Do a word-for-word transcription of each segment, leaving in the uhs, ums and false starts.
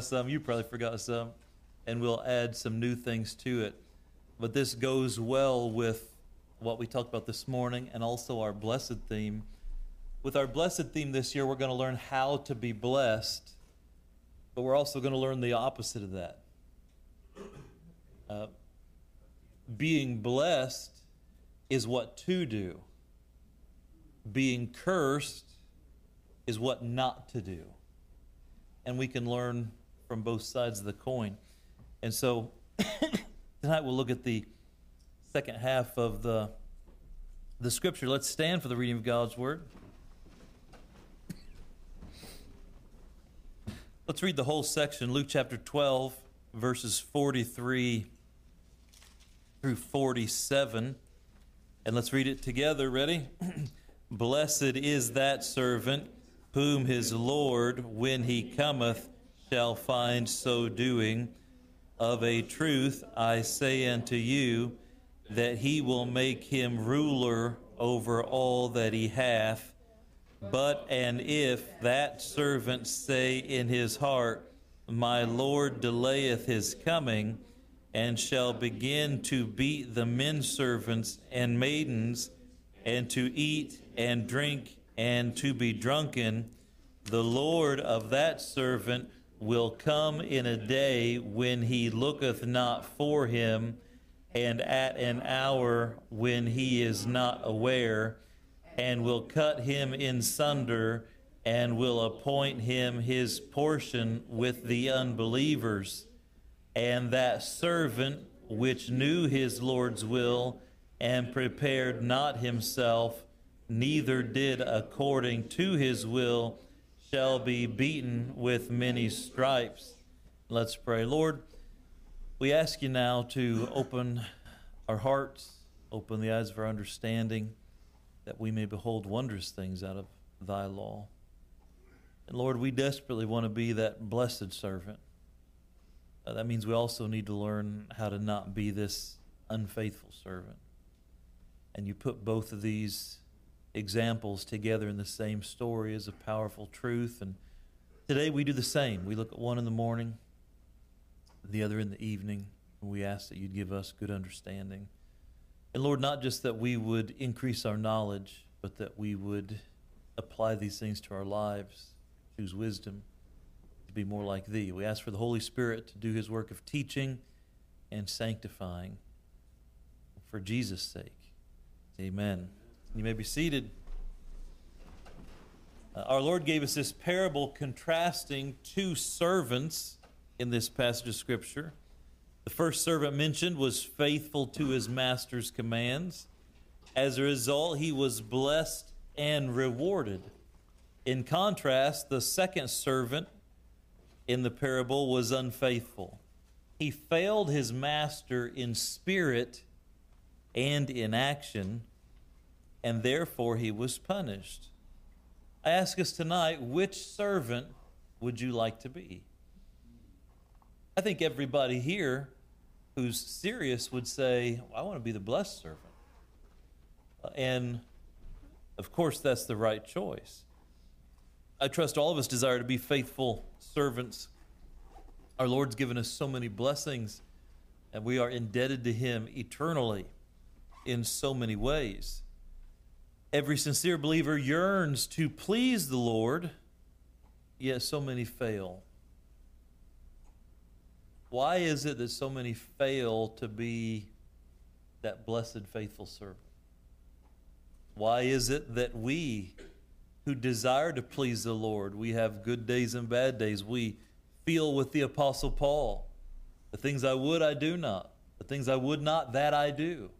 some, you probably forgot some, and we'll add some new things to it. But this goes well with what we talked about this morning and also our blessed theme. With our blessed theme this year, we're going to learn how to be blessed, but we're also going to learn the opposite of that. Uh, being blessed is what to do. Being cursed is what not to do. And we can learn from both sides of the coin. And so tonight we'll look at the second half of the, the scripture. Let's stand for the reading of God's word. Let's read the whole section, Luke chapter twelve, verses forty-three through forty-seven. And let's read it together. Ready? Blessed is that servant whom his Lord, when he cometh, shall find so doing. Of a truth I say unto you, that he will make him ruler over all that he hath. But and if that servant say in his heart, My Lord delayeth his coming, and shall begin to beat the men servants and maidens, and to eat and drink and to be drunken, the Lord of that servant will come in a day when he looketh not for him, and at an hour when he is not aware, and will cut him in sunder, and will appoint him his portion with the unbelievers. And that servant which knew his Lord's will, and prepared not himself, neither did according to his will, shall be beaten with many stripes. Let's pray. Lord, we ask you now to open our hearts, open the eyes of our understanding, that we may behold wondrous things out of thy law. And Lord, we desperately want to be that blessed servant. Uh, that means we also need to learn how to not be this unfaithful servant. And you put both of these examples together in the same story as a powerful truth. And today we do the same. We look at one in the morning, the other in the evening. And we ask that you'd give us good understanding. And Lord, not just that we would increase our knowledge, but that we would apply these things to our lives, choose wisdom to be more like thee. We ask for the Holy Spirit to do his work of teaching and sanctifying for Jesus' sake. Amen. You may be seated. Uh, our Lord gave us this parable contrasting two servants in this passage of Scripture. The first servant mentioned was faithful to his master's commands. As a result, he was blessed and rewarded. In contrast, the second servant in the parable was unfaithful. He failed his master in spirit and in action, and therefore he was punished. I ask us tonight, which servant would you like to be? I think everybody here who's serious would say, well, I want to be the blessed servant. And, of course, that's the right choice. I trust all of us desire to be faithful servants. Our Lord's given us so many blessings, and we are indebted to him eternally in so many ways. Every sincere believer yearns to please the Lord, yet so many fail. Why is it that so many fail to be that blessed, faithful servant? Why is it that we who desire to please the Lord, we have good days and bad days, we feel with the Apostle Paul, the things I would, I do not, the things I would not, that I do.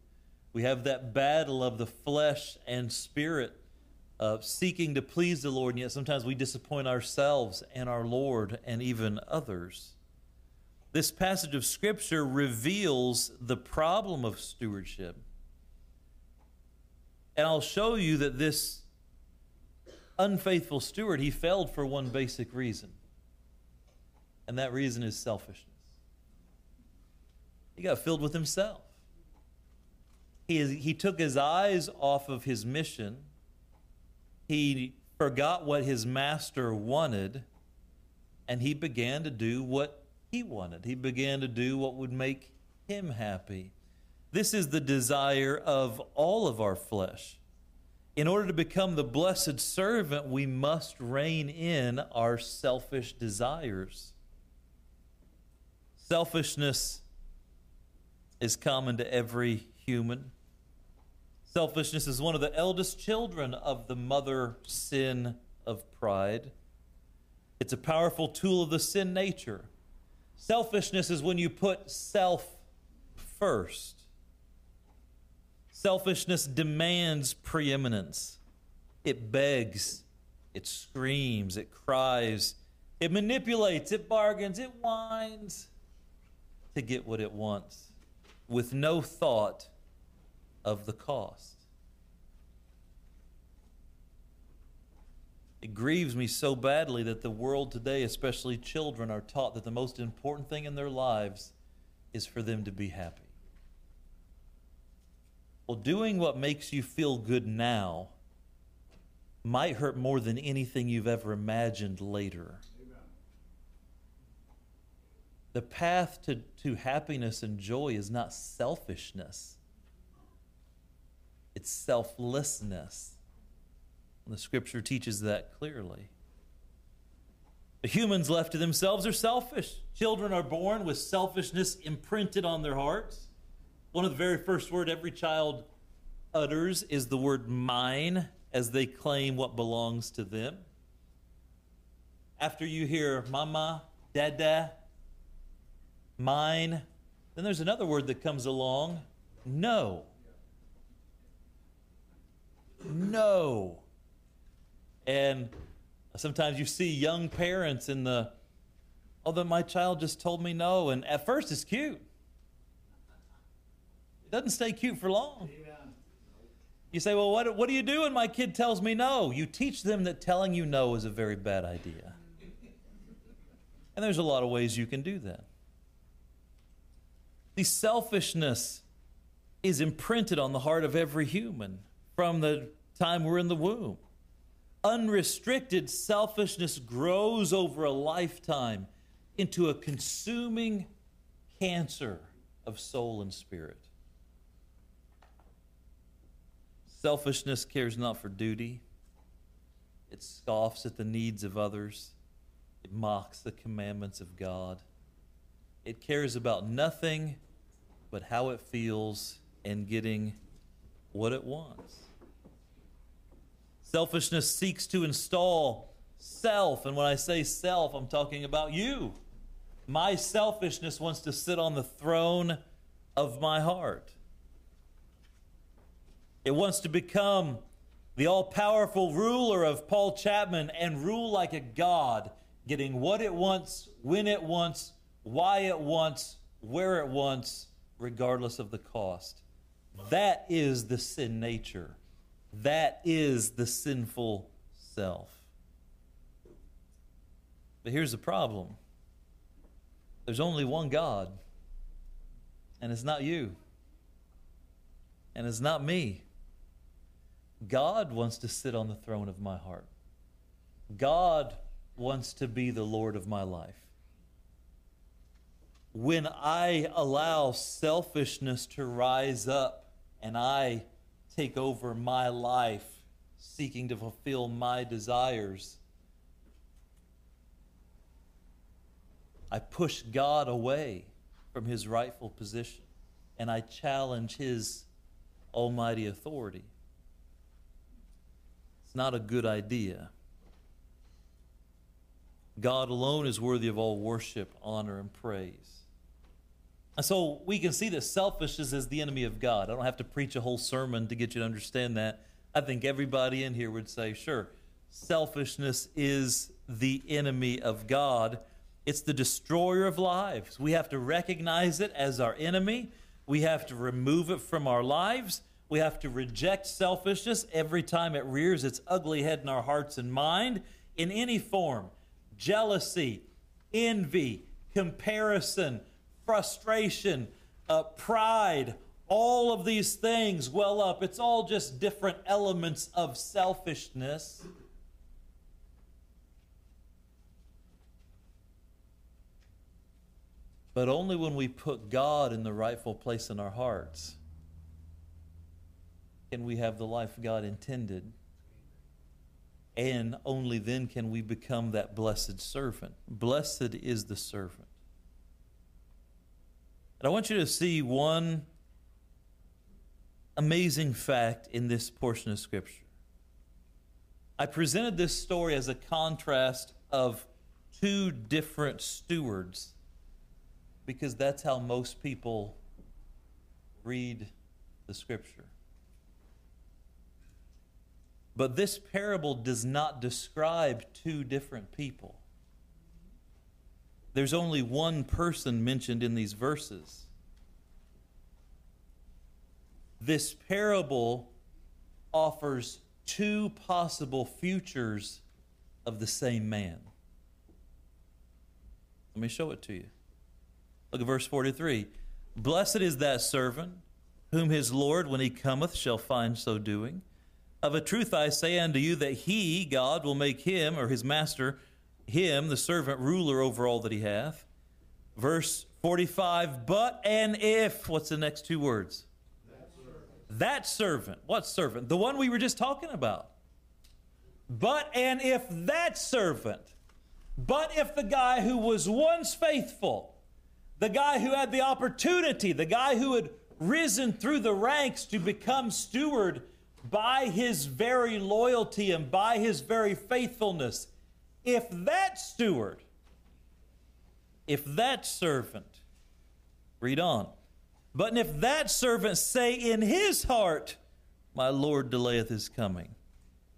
We have that battle of the flesh and spirit of seeking to please the Lord, and yet sometimes we disappoint ourselves and our Lord and even others. This passage of Scripture reveals the problem of stewardship. And I'll show you that this unfaithful steward, he failed for one basic reason. And that reason is selfishness. He got filled with himself. He, he took his eyes off of his mission. He forgot what his master wanted. and he began to do what he wanted. He began to do what would make him happy. This is the desire of all of our flesh. In order to become the blessed servant, we must rein in our selfish desires. Selfishness is common to every human. Selfishness is one of the eldest children of the mother sin of pride. It's a powerful tool of the sin nature. Selfishness is when you put self first. Selfishness demands preeminence. It begs, it screams, it cries, it manipulates, it bargains, it whines to get what it wants with no thought of the cost. It grieves me so badly that the world today, especially children, are taught that the most important thing in their lives is for them to be happy. Well, doing what makes you feel good now might hurt more than anything you've ever imagined later. Amen. The path to, to happiness and joy is not selfishness. It's selflessness. The scripture teaches that clearly. The humans left to themselves are selfish. Children are born with selfishness imprinted on their hearts. One of the very first words every child utters is the word mine as they claim what belongs to them. After you hear mama, dada, mine, then there's another word that comes along, no. No. And sometimes you see young parents in the, although my child just told me no, and at first it's cute. It doesn't stay cute for long. Amen. You say, well, what, what do you do when my kid tells me no? You teach them that telling you no is a very bad idea. And there's a lot of ways you can do that. The selfishness is imprinted on the heart of every human from the time we're in the womb. Unrestricted selfishness grows over a lifetime into a consuming cancer of soul and spirit. Selfishness cares not for duty. It scoffs at the needs of others. It mocks the commandments of God. It cares about nothing but how it feels and getting what it wants. Selfishness seeks to install self, and when I say self, I'm talking about you. My selfishness wants to sit on the throne of my heart. It wants to become the all-powerful ruler of Paul Chapman and rule like a god, getting what it wants, when it wants, why it wants, where it wants, regardless of the cost. That is the sin nature. That is the sinful self. But here's the problem. There's only one God, and it's not you, and it's not me. God wants to sit on the throne of my heart. God wants to be the Lord of my life. When I allow selfishness to rise up and I take over my life, seeking to fulfill my desires, I push God away from his rightful position, and I challenge his almighty authority. It's not a good idea. God alone is worthy of all worship, honor, and praise. And so we can see that selfishness is the enemy of God. I don't have to preach a whole sermon to get you to understand that. I think everybody in here would say, sure, selfishness is the enemy of God. It's the destroyer of lives. We have to recognize it as our enemy. We have to remove it from our lives. We have to reject selfishness every time it rears its ugly head in our hearts and mind in any form. Jealousy, envy, comparison, frustration, uh, pride, all of these things well up. It's all just different elements of selfishness. but only when we put God in the rightful place in our hearts can we have the life God intended. And only then can we become that blessed servant. Blessed is the servant. And I want you to see one amazing fact in this portion of Scripture. I presented this story as a contrast of two different stewards, because that's how most people read the Scripture. But this parable does not describe two different people. There's only one person mentioned in these verses. This parable offers two possible futures of the same man. Let me show it to you. Look at verse forty-three. Blessed is that servant whom his Lord, when he cometh, shall find so doing. Of a truth I say unto you that he, God, will make him, or his master, him, the servant, ruler over all that he hath. Verse forty-five, but and if, what's the next two words? That servant. That servant. What servant? The one we were just talking about. But and if that servant, but if the guy who was once faithful, the guy who had the opportunity, the guy who had risen through the ranks to become steward by his very loyalty and by his very faithfulness, if that steward, if that servant, read on, but if that servant say in his heart, my Lord delayeth his coming,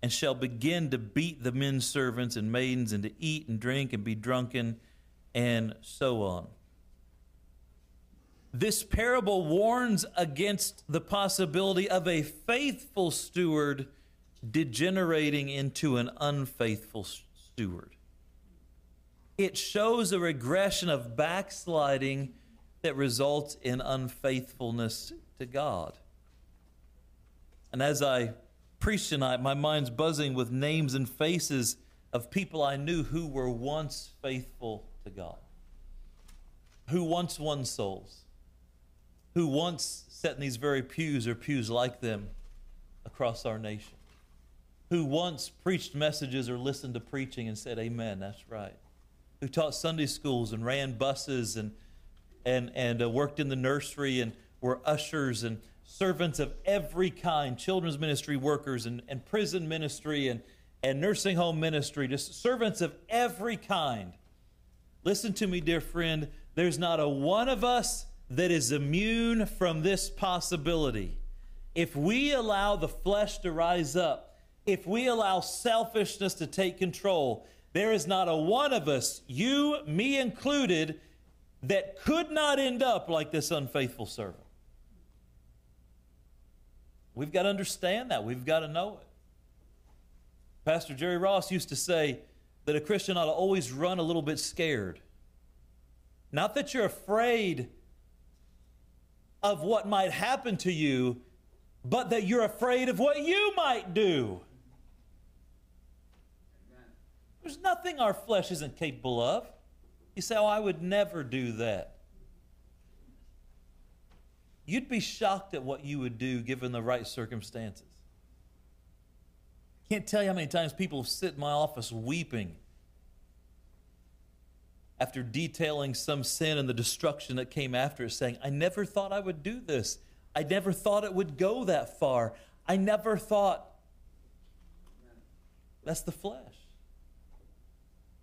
and shall begin to beat the men servants and maidens, and to eat and drink and be drunken, and so on. This parable warns against the possibility of a faithful steward degenerating into an unfaithful steward. It shows a regression of backsliding that results in unfaithfulness to God. And as I preach tonight, my mind's buzzing with names and faces of people I knew who were once faithful to God, who once won souls, who once sat in these very pews or pews like them across our nation, who once preached messages or listened to preaching and said, amen, that's right, who taught Sunday schools and ran buses and and and uh, worked in the nursery and were ushers and servants of every kind, children's ministry workers and, and prison ministry and, and nursing home ministry, just servants of every kind. Listen to me, dear friend, there's not a one of us that is immune from this possibility. If we allow the flesh to rise up, if we allow selfishness to take control, there is not a one of us, you, me included, that could not end up like this unfaithful servant. We've got to understand that. We've got to know it. Pastor Jerry Ross used to say that a Christian ought to always run a little bit scared. Not that you're afraid of what might happen to you, but that you're afraid of what you might do. Amen. There's nothing our flesh isn't capable of. You say, oh, I would never do that. You'd be shocked at what you would do given the right circumstances. Can't tell you how many times people sit in my office weeping after detailing some sin and the destruction that came after it, saying, I never thought I would do this. I never thought it would go that far. I never thought. That's the flesh.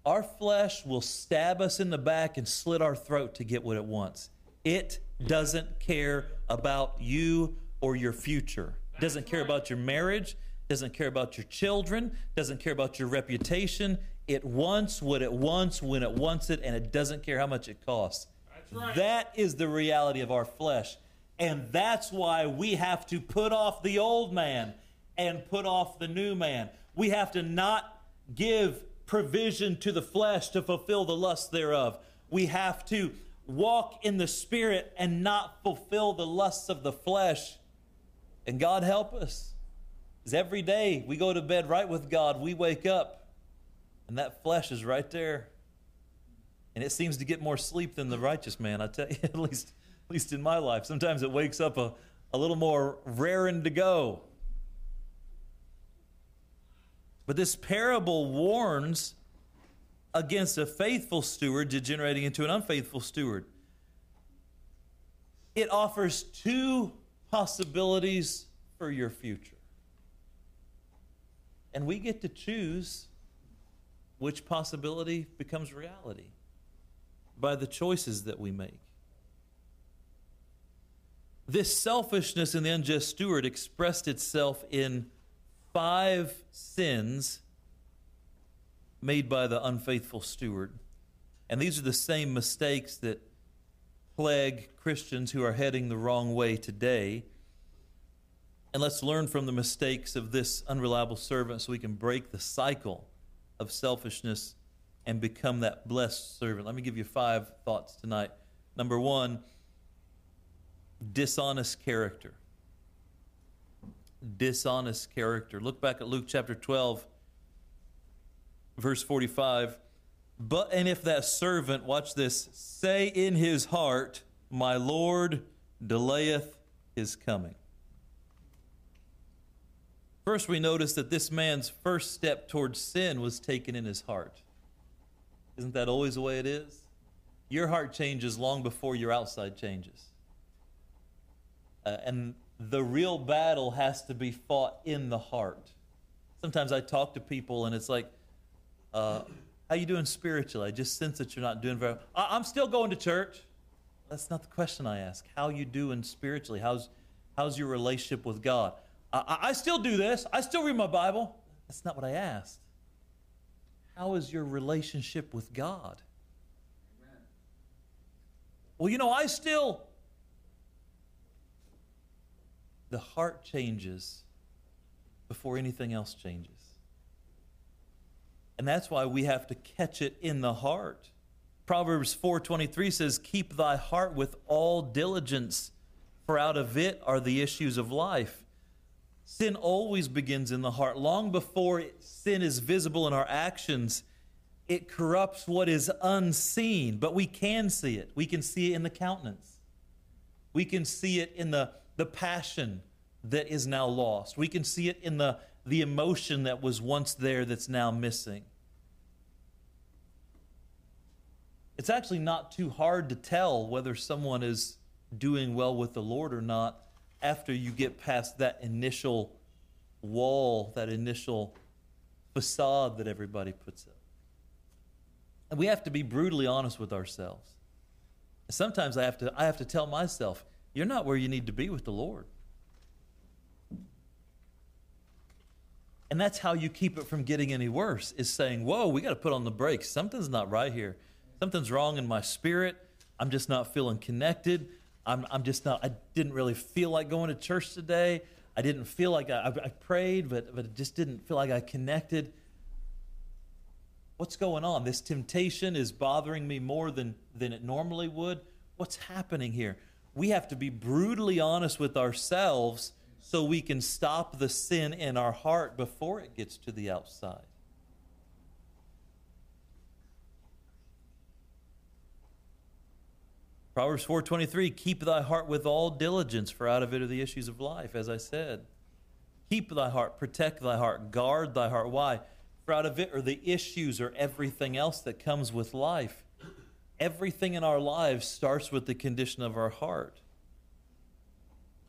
Our flesh will stab us in the back and slit our throat to get what it wants. It doesn't care about you or your future. Doesn't care about your marriage. Doesn't care about your children. Doesn't care about your reputation. It wants what it wants when it wants it, and it doesn't care how much it costs. That's right. That is the reality of our flesh. And that's why we have to put off the old man and put off the new man. We have to not give provision to the flesh to fulfill the lust thereof. We have to walk in the Spirit and not fulfill the lusts of the flesh. And God help us. Because every day we go to bed right with God, we wake up, and that flesh is right there. and it seems to get more sleep than the righteous man, I tell you, at least at least in my life. Sometimes it wakes up a, a little more raring to go. But this parable warns against a faithful steward degenerating into an unfaithful steward. It offers two possibilities for your future. And we get to choose which possibility becomes reality by the choices that we make. This selfishness in the unjust steward expressed itself in five sins made by the unfaithful steward. And these are the same mistakes that plague Christians who are heading the wrong way today. And let's learn from the mistakes of this unreliable servant so we can break the cycle of selfishness and become that blessed servant. Let me give you five thoughts tonight. Number one, dishonest character. Dishonest character. Look back at Luke chapter twelve, verse forty-five. But, and if that servant, watch this, say in his heart, my Lord delayeth his coming. First, we notice that this man's first step towards sin was taken in his heart. Isn't that always the way it is? Your heart changes long before your outside changes. Uh, and the real battle has to be fought in the heart. Sometimes I talk to people and it's like, uh, how you doing spiritually? I just sense that you're not doing very well. I- I'm still going to church. That's not the question I ask. How you doing spiritually? How's, how's your relationship with God? I-, I still do this. I still read my Bible. That's not what I asked. How is your relationship with God? Amen. Well, you know, I still... The heart changes before anything else changes. And that's why we have to catch it in the heart. Proverbs four twenty-three says, keep thy heart with all diligence, for out of it are the issues of life. Sin always begins in the heart. Long before sin is visible in our actions, it corrupts what is unseen, but we can see it. We can see it in the countenance. We can see it in the the passion that is now lost. We can see it in the, the emotion that was once there that's now missing. It's actually not too hard to tell whether someone is doing well with the Lord or not after you get past that initial wall, that initial facade that everybody puts up. And we have to be brutally honest with ourselves. Sometimes I have to, I have to tell myself, you're not where you need to be with the Lord. And that's how you keep it from getting any worse, is saying, whoa, we got to put on the brakes. Something's not right here. Something's wrong in my spirit. I'm just not feeling connected. I'm, I'm just not, I didn't really feel like going to church today. I didn't feel like I, I, I prayed, but, but it just didn't feel like I connected. What's going on? This temptation is bothering me more than, than it normally would. What's happening here? We have to be brutally honest with ourselves so we can stop the sin in our heart before it gets to the outside. Proverbs four twenty-three, keep thy heart with all diligence, for out of it are the issues of life, as I said. Keep thy heart, protect thy heart, guard thy heart. Why? For out of it are the issues or everything else that comes with life. Everything in our lives starts with the condition of our heart.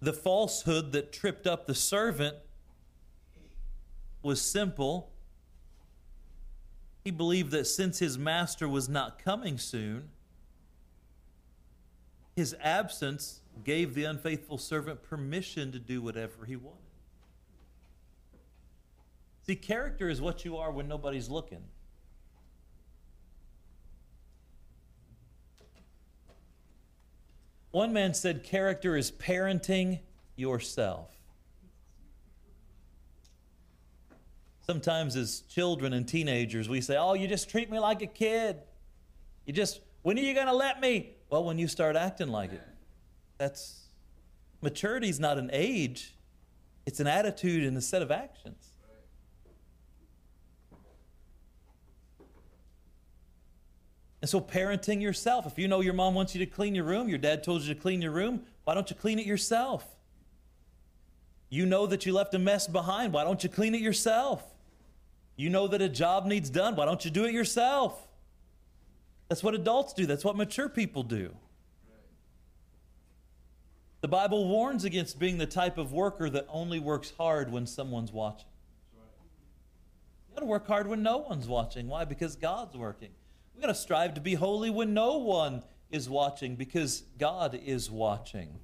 The falsehood that tripped up the servant was simple. He believed that since his master was not coming soon, his absence gave the unfaithful servant permission to do whatever he wanted. See, character is what you are when nobody's looking. One man said, character is parenting yourself. Sometimes as children and teenagers, we say, oh, you just treat me like a kid. You just, when are you going to let me? Well, when you start acting like it. That's, maturity is not an age. It's an attitude and a set of actions. And so parenting yourself, if you know your mom wants you to clean your room, your dad told you to clean your room, why don't you clean it yourself? You know that you left a mess behind, why don't you clean it yourself? You know that a job needs done, why don't you do it yourself? That's what adults do, that's what mature people do. The Bible warns against being the type of worker that only works hard when someone's watching. You've got to work hard when no one's watching. Why? Because God's working. We've got to strive to be holy when no one is watching, because God is watching.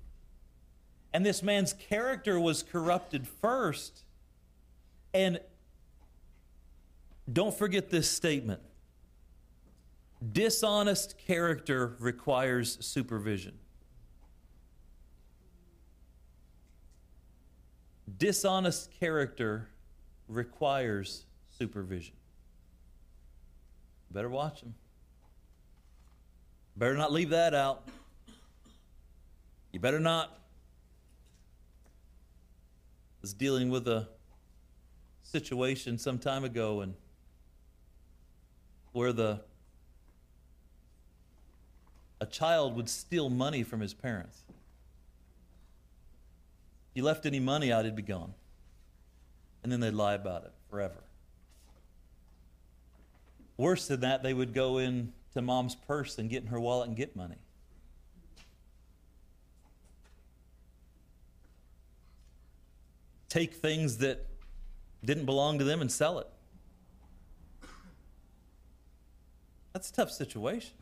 And this man's character was corrupted first. And don't forget this statement. Dishonest character requires supervision. Dishonest character requires supervision. Better watch him. Better not leave that out. You better not. I was dealing with a situation some time ago and where the a child would steal money from his parents. If you left any money out, it'd be gone. And then they'd lie about it forever. Worse than that, they would go into mom's purse and get in her wallet and get money. Take things that didn't belong to them and sell it. That's a tough situation.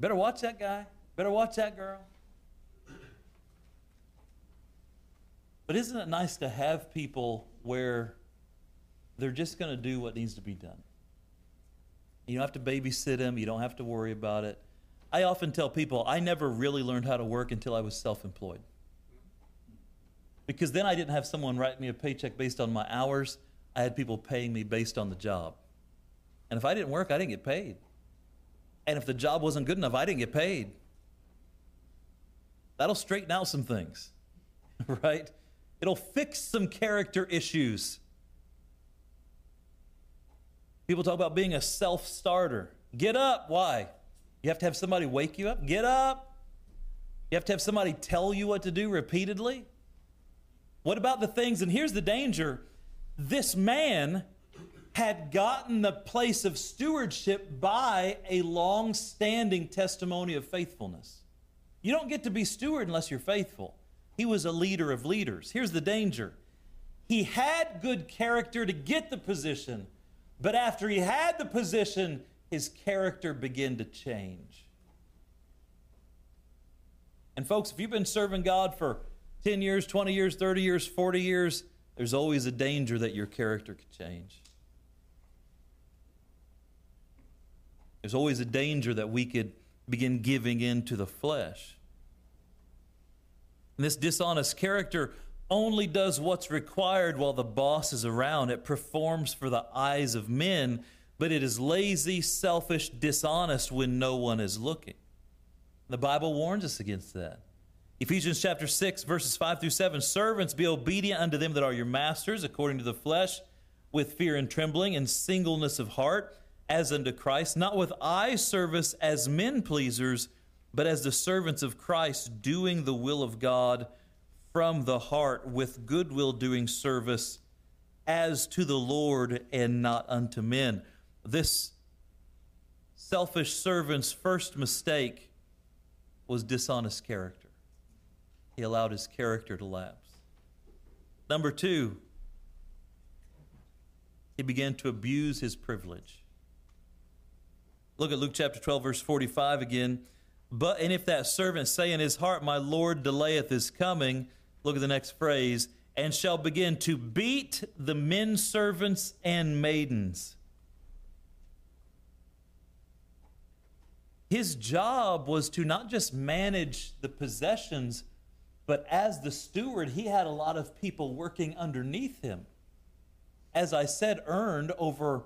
Better watch that guy. Better watch that girl. But isn't it nice to have people where they're just going to do what needs to be done? You don't have to babysit them. You don't have to worry about it. I often tell people I never really learned how to work until I was self-employed. Because then I didn't have someone write me a paycheck based on my hours. I had people paying me based on the job. And if I didn't work, I didn't get paid. And if the job wasn't good enough, I didn't get paid. That'll straighten out some things, right? It'll fix some character issues. People talk about being a self-starter. Get up. Why? You have to have somebody wake you up. Get up. You have to have somebody tell you what to do repeatedly. What about the things? And here's the danger. This man had gotten the place of stewardship by a long-standing testimony of faithfulness. You don't get to be steward unless you're faithful. He was a leader of leaders. Here's the danger. He had good character to get the position, but after he had the position, his character began to change. And folks, if you've been serving God for ten years, twenty years, thirty years, forty years, there's always a danger that your character could change. There's always a danger that we could begin giving in to the flesh. And this dishonest character only does what's required while the boss is around. It performs for the eyes of men, but it is lazy, selfish, dishonest when no one is looking. The Bible warns us against that. Ephesians chapter six, verses five through seven, servants, be obedient unto them that are your masters, according to the flesh, with fear and trembling and singleness of heart, as unto Christ, not with eye service as men pleasers, but as the servants of Christ, doing the will of God from the heart, with goodwill doing service as to the Lord and not unto men. This selfish servant's first mistake was dishonest character. He allowed his character to lapse. Number two, he began to abuse his privilege. Look at Luke chapter twelve, verse forty-five again. But, and if that servant say in his heart, my Lord delayeth his coming, look at the next phrase, and shall begin to beat the men servants and maidens. His job was to not just manage the possessions, but as the steward, he had a lot of people working underneath him. As I said, earned over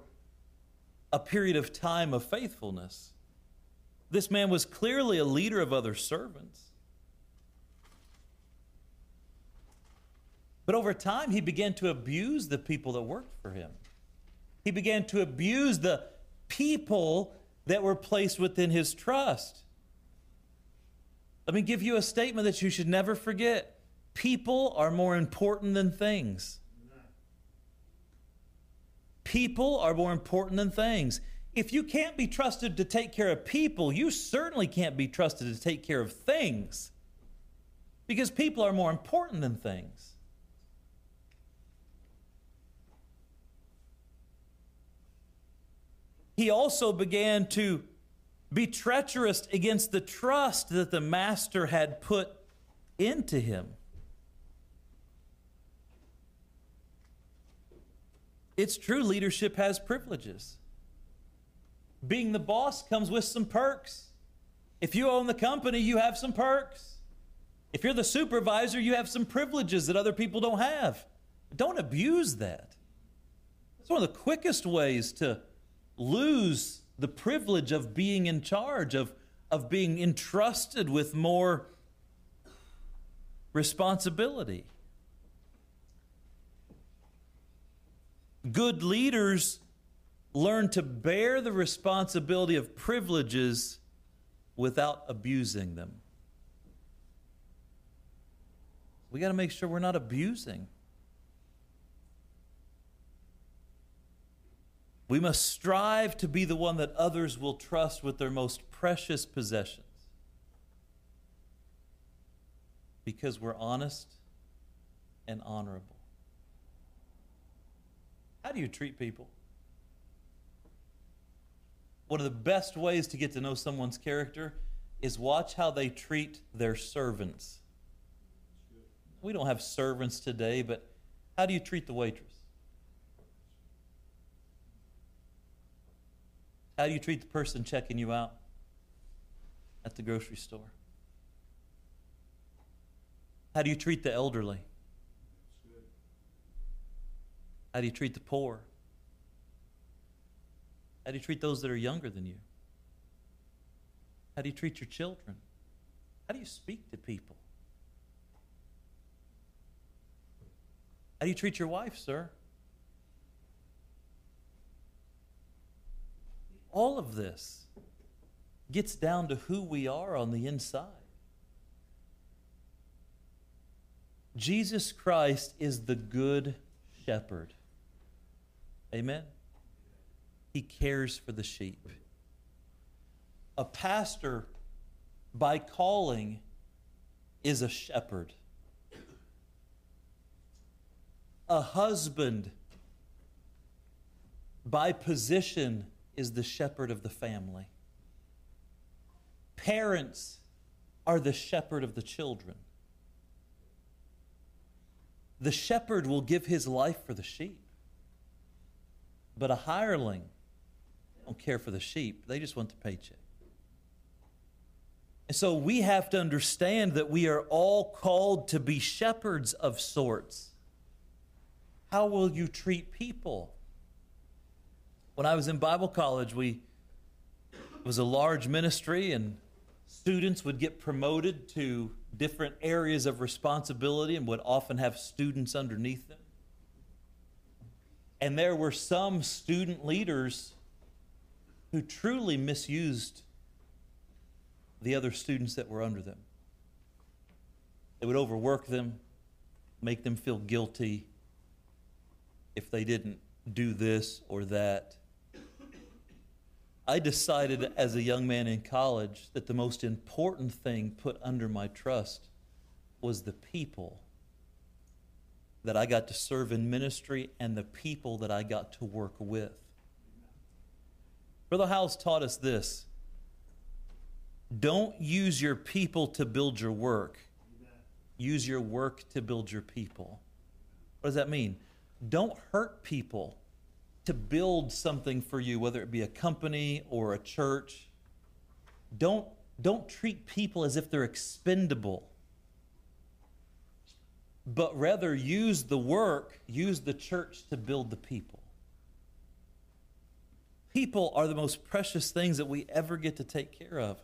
a period of time of faithfulness. This man was clearly a leader of other servants. But over time, he began to abuse the people that worked for him. He began to abuse the people that were placed within his trust. Let me give you a statement that you should never forget. People are more important than things. People are more important than things. If you can't be trusted to take care of people, you certainly can't be trusted to take care of things, because people are more important than things. He also began to be treacherous against the trust that the master had put into him. It's true, leadership has privileges. Being the boss comes with some perks. If you own the company, you have some perks. If you're the supervisor, you have some privileges that other people don't have. Don't abuse that. It's one of the quickest ways to lose the privilege of being in charge, of, of being entrusted with more responsibility. Good leaders learn to bear the responsibility of privileges without abusing them. We got to make sure we're not abusing. We must strive to be the one that others will trust with their most precious possessions, because we're honest and honorable. How do you treat people? One of the best ways to get to know someone's character is watch how they treat their servants. We don't have servants today, but how do you treat the waitress? How do you treat the person checking you out at the grocery store? How do you treat the elderly? How do you treat the poor? How do you treat those that are younger than you? How do you treat your children? How do you speak to people? How do you treat your wife, sir? All of this gets down to who we are on the inside. Jesus Christ is the good shepherd. Amen? He cares for the sheep. A pastor, by calling, is a shepherd. A husband, by position, is the shepherd of the family. Parents are the shepherd of the children. The shepherd will give his life for the sheep. But a hireling don't care for the sheep. They just want the paycheck. And so we have to understand that we are all called to be shepherds of sorts. How will you treat people? When I was in Bible college, we it was a large ministry, and students would get promoted to different areas of responsibility and would often have students underneath them. And there were some student leaders who truly misused the other students that were under them. They would overwork them, make them feel guilty if they didn't do this or that. I decided as a young man in college that the most important thing put under my trust was the people that I got to serve in ministry and the people that I got to work with. Brother Howells taught us this. Don't use your people to build your work. Use your work to build your people. What does that mean? Don't hurt people to build something for you, whether it be a company or a church. Don't, don't treat people as if they're expendable, but rather use the work, use the church to build the people. People are the most precious things that we ever get to take care of.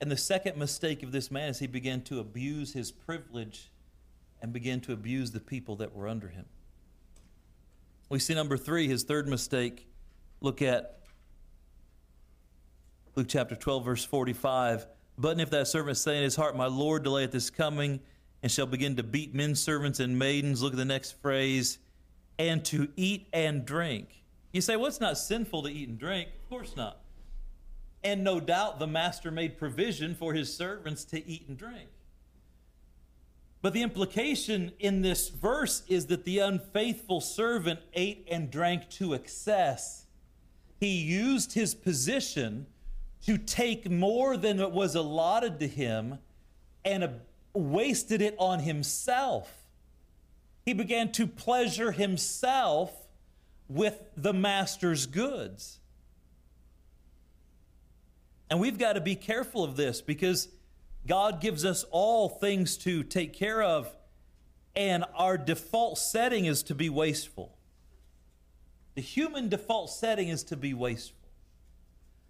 And the second mistake of this man is he began to abuse his privilege and began to abuse the people that were under him. We see number three, his third mistake. Look at Luke chapter twelve, verse forty-five. But if that servant say in his heart, my Lord delayeth his coming, and shall begin to beat men servants and maidens. Look at the next phrase. And to eat and drink. You say, well, it's not sinful to eat and drink. Of course not. And no doubt the master made provision for his servants to eat and drink. But the implication in this verse is that the unfaithful servant ate and drank to excess. He used his position to take more than it was allotted to him and wasted it on himself. He began to pleasure himself with the master's goods. And we've got to be careful of this, because God gives us all things to take care of, and our default setting is to be wasteful. The human default setting is to be wasteful.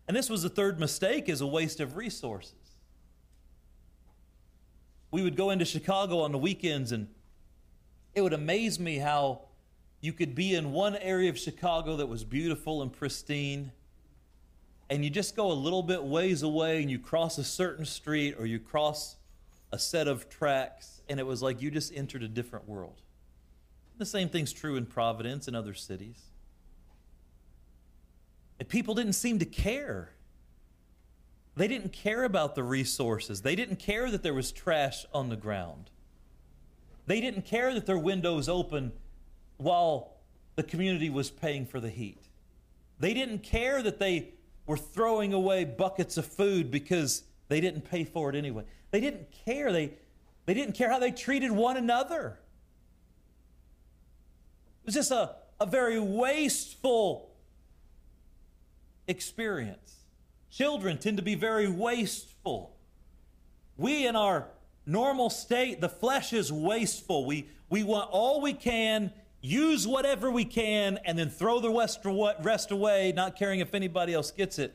And this was the third mistake, is a waste of resources. We would go into Chicago on the weekends, and it would amaze me how you could be in one area of Chicago that was beautiful and pristine, and you just go a little bit ways away and you cross a certain street or you cross a set of tracks, and it was like you just entered a different world. The same thing's true in Providence and other cities. And people didn't seem to care. They didn't care about the resources. They didn't care that there was trash on the ground. They didn't care that their windows open while the community was paying for the heat. They didn't care that they were throwing away buckets of food because they didn't pay for it anyway. They didn't care. They, they didn't care how they treated one another. It was just a, a very wasteful experience. Children tend to be very wasteful. We, in our normal state, the flesh is wasteful. We, we want all we can, use whatever we can, and then throw the rest away, not caring if anybody else gets it.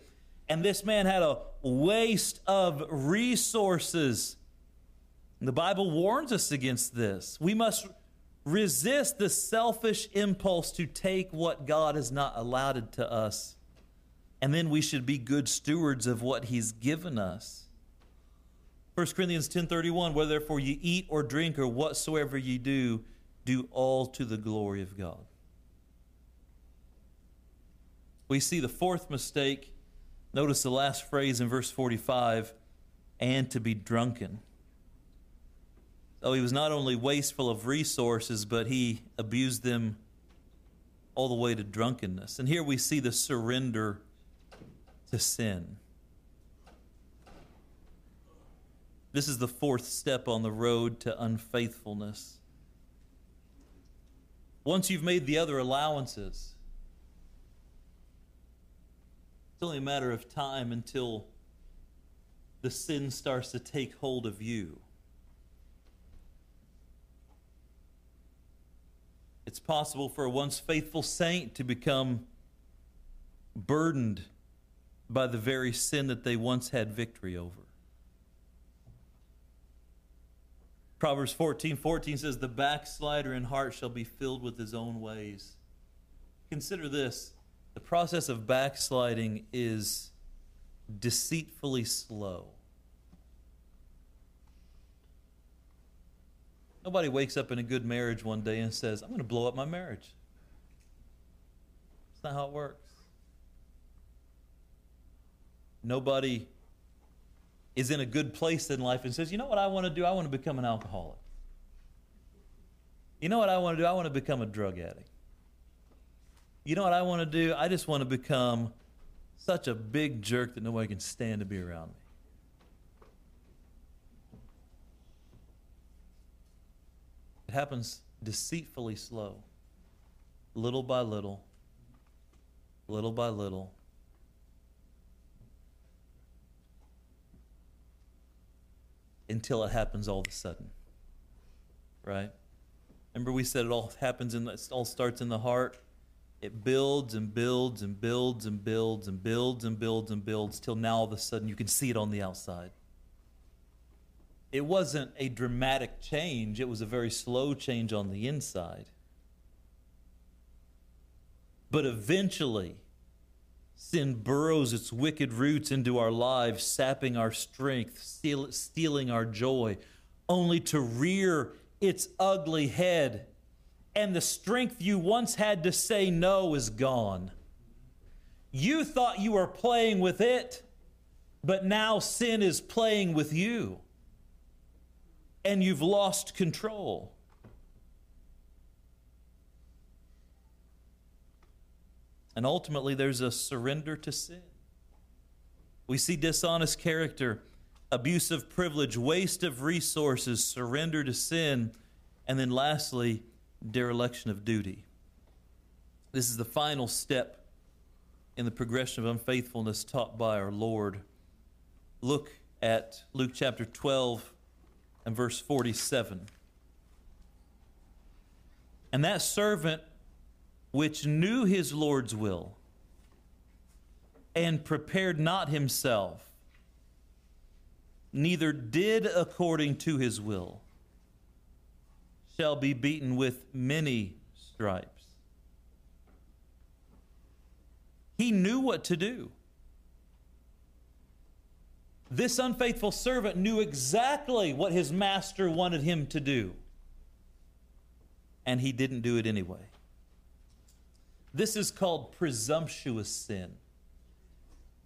And this man had a waste of resources. And the Bible warns us against this. We must resist the selfish impulse to take what God has not allotted to us. And then we should be good stewards of what he's given us. First Corinthians ten thirty-one, whether therefore ye eat or drink or whatsoever ye do, do all to the glory of God. We see the fourth mistake. Notice the last phrase in verse forty-five, and to be drunken. So he was not only wasteful of resources, but he abused them all the way to drunkenness. And here we see the surrender to sin. This is the fourth step on the road to unfaithfulness. Once you've made the other allowances, it's only a matter of time until the sin starts to take hold of you. It's possible for a once faithful saint to become burdened by the very sin that they once had victory over. Proverbs fourteen fourteen says, the backslider in heart shall be filled with his own ways. Consider this. The process of backsliding is deceitfully slow. Nobody wakes up in a good marriage one day and says, I'm going to blow up my marriage. That's not how it works. Nobody is in a good place in life and says, you know what I want to do? I want to become an alcoholic. You know what I want to do? I want to become a drug addict. You know what I want to do? I just want to become such a big jerk that nobody can stand to be around me. It happens deceitfully slow, little by little, little by little. Until it happens all of a sudden, right? Remember we said it all happens in the, it all starts in the heart. It builds and builds and builds and builds and builds and builds and builds till now all of a sudden you can see it on the outside. It wasn't a dramatic change. It was a very slow change on the inside. But eventually, Sin burrows its wicked roots into our lives, sapping our strength, steal, stealing our joy, only to rear its ugly head. And the strength you once had to say no is gone. You thought you were playing with it, but now sin is playing with you. And you've lost control. And ultimately, there's a surrender to sin. We see dishonest character, abuse of privilege, waste of resources, surrender to sin, and then lastly, dereliction of duty. This is the final step in the progression of unfaithfulness taught by our Lord. Look at Luke chapter twelve and verse forty-seven. And that servant which knew his Lord's will and prepared not himself, neither did according to his will, shall be beaten with many stripes. He knew what to do. This unfaithful servant knew exactly what his master wanted him to do, and he didn't do it anyway. This is called presumptuous sin.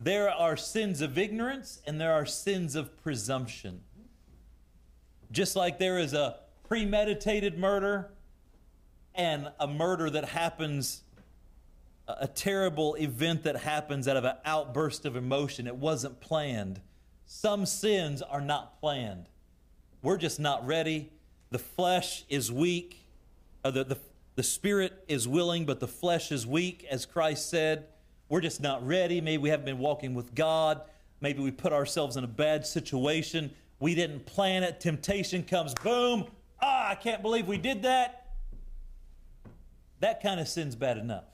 There are sins of ignorance and there are sins of presumption. Just like there is a premeditated murder and a murder that happens, a terrible event that happens out of an outburst of emotion. It wasn't planned. Some sins are not planned. We're just not ready. The flesh is weak. Or the, the The spirit is willing, but the flesh is weak, as Christ said. We're just not ready. Maybe we haven't been walking with God. Maybe we put ourselves in a bad situation. We didn't plan it. Temptation comes, boom. Ah, I can't believe we did that. That kind of sin's bad enough.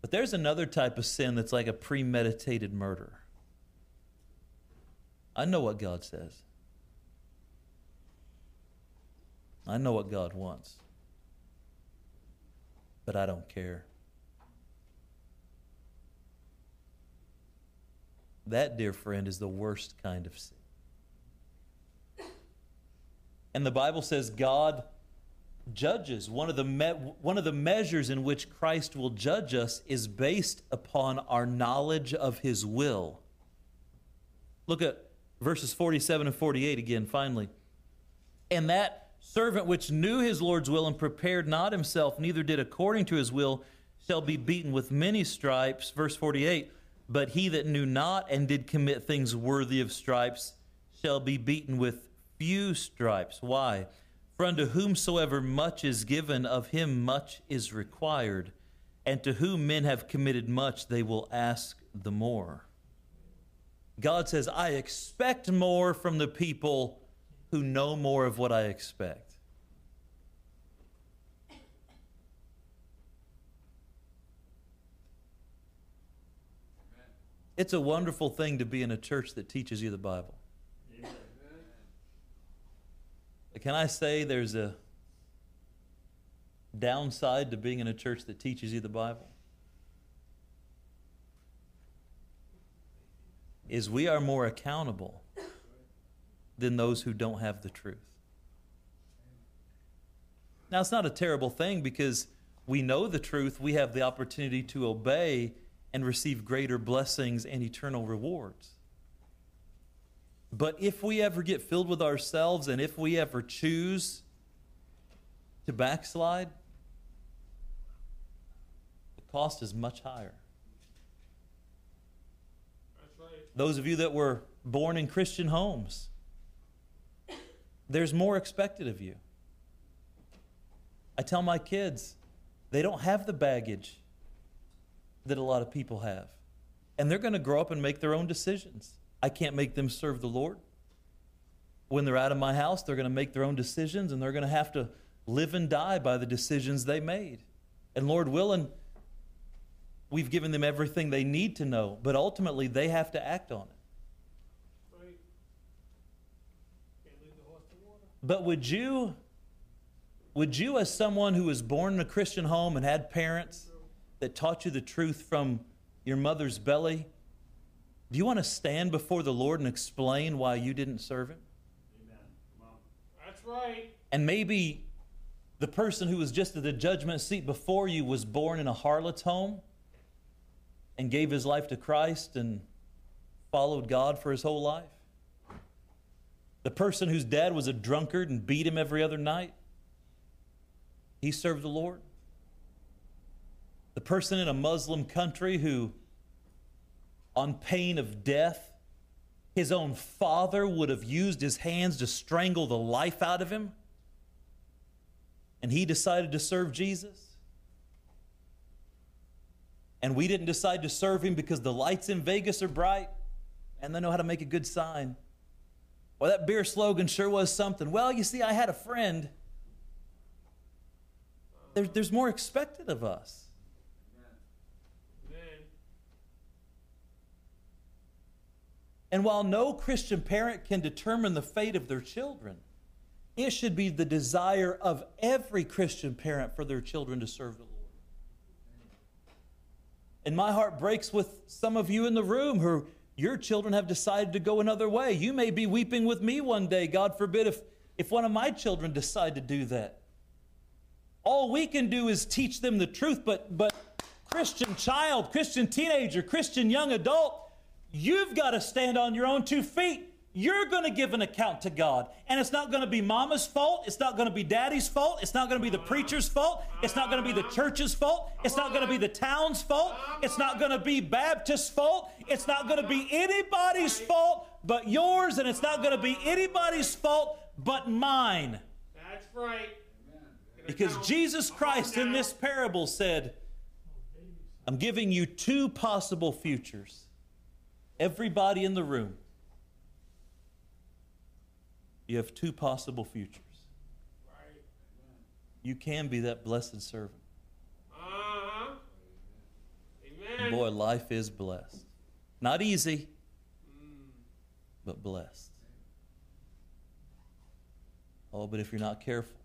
But there's another type of sin that's like a premeditated murder. I know what God says. I know what God wants. But I don't care. That, dear friend, is the worst kind of sin. And the Bible says God judges. One of the me- one of the measures in which Christ will judge us is based upon our knowledge of his will. Look at verses forty-seven and forty-eight again, finally. And that servant which knew his Lord's will and prepared not himself, neither did according to his will, shall be beaten with many stripes. Verse forty-eight, but he that knew not and did commit things worthy of stripes shall be beaten with few stripes. Why? For unto whomsoever much is given, of him much is required. And to whom men have committed much, they will ask the more. God says, I expect more from the people who know more of what I expect. Amen. It's a wonderful thing to be in a church that teaches you the Bible. Yeah. But can I say there's a downside to being in a church that teaches you the Bible? Is we are more accountable than those who don't have the truth. Now, it's not a terrible thing because we know the truth. We have the opportunity to obey and receive greater blessings and eternal rewards. But if we ever get filled with ourselves and if we ever choose to backslide, the cost is much higher. That's right. Those of you that were born in Christian homes, there's more expected of you. I tell my kids, they don't have the baggage that a lot of people have. And they're going to grow up and make their own decisions. I can't make them serve the Lord. When they're out of my house, they're going to make their own decisions, and they're going to have to live and die by the decisions they made. And Lord willing, we've given them everything they need to know, but ultimately they have to act on it. But would you, would you as someone who was born in a Christian home and had parents that taught you the truth from your mother's belly? Do you want to stand before the Lord and explain why you didn't serve Him? Amen. Come on. That's right. And maybe the person who was just at the judgment seat before you was born in a harlot's home and gave his life to Christ and followed God for his whole life. The person whose dad was a drunkard and beat him every other night, he served the Lord. The person in a Muslim country who, on pain of death, his own father would have used his hands to strangle the life out of him, and he decided to serve Jesus. And we didn't decide to serve Him because the lights in Vegas are bright and they know how to make a good sign. Well, that beer slogan sure was something. Well, you see, I had a friend. There, there's more expected of us. And while no Christian parent can determine the fate of their children, it should be the desire of every Christian parent for their children to serve the Lord. And my heart breaks with some of you in the room who your children have decided to go another way. You may be weeping with me one day, God forbid, if, if one of my children decide to do that. All we can do is teach them the truth, but, but Christian child, Christian teenager, Christian young adult, you've got to stand on your own two feet. You're going to give an account to God. And it's not going to be mama's fault. It's not going to be daddy's fault. It's not going to be the preacher's fault. It's not going to be the church's fault. It's not going to be the town's fault. It's not going to be Baptist's fault. It's not going to be anybody's fault but yours. And it's not going to be anybody's fault but mine. That's right. Because Jesus Christ in this parable said, I'm giving you two possible futures. Everybody in the room, you have two possible futures. Right. You can be that blessed servant. Uh-huh. Amen. And boy, life is blessed. Not easy, mm. but blessed. Oh, but if you're not careful,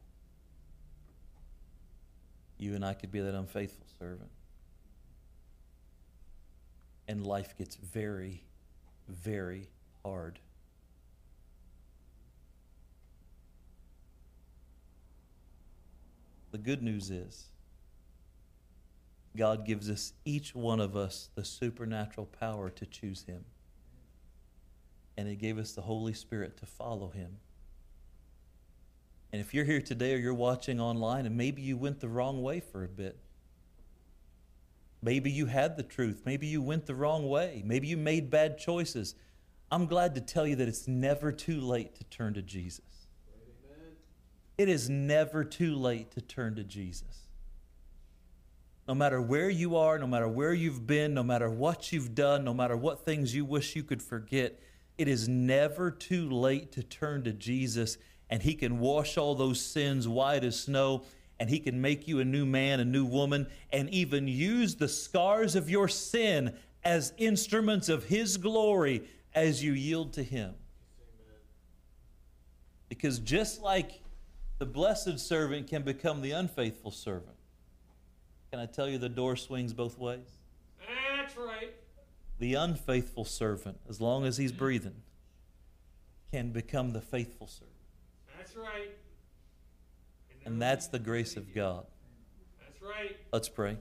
you and I could be that unfaithful servant. And life gets very, very hard. The good news is God gives us, each one of us, the supernatural power to choose Him. And He gave us the Holy Spirit to follow Him. And if you're here today or you're watching online and maybe you went the wrong way for a bit, maybe you had the truth. Maybe you went the wrong way. Maybe you made bad choices. I'm glad to tell you that it's never too late to turn to Jesus. Amen. It is never too late to turn to Jesus. No matter where you are, no matter where you've been, no matter what you've done, no matter what things you wish you could forget, it is never too late to turn to Jesus, and He can wash all those sins white as snow. And He can make you a new man, a new woman, and even use the scars of your sin as instruments of His glory as you yield to Him. Because just like the blessed servant can become the unfaithful servant, can I tell you the door swings both ways? That's right. The unfaithful servant, as long as he's breathing, can become the faithful servant. That's right. And that's the grace of God. That's right. Let's pray.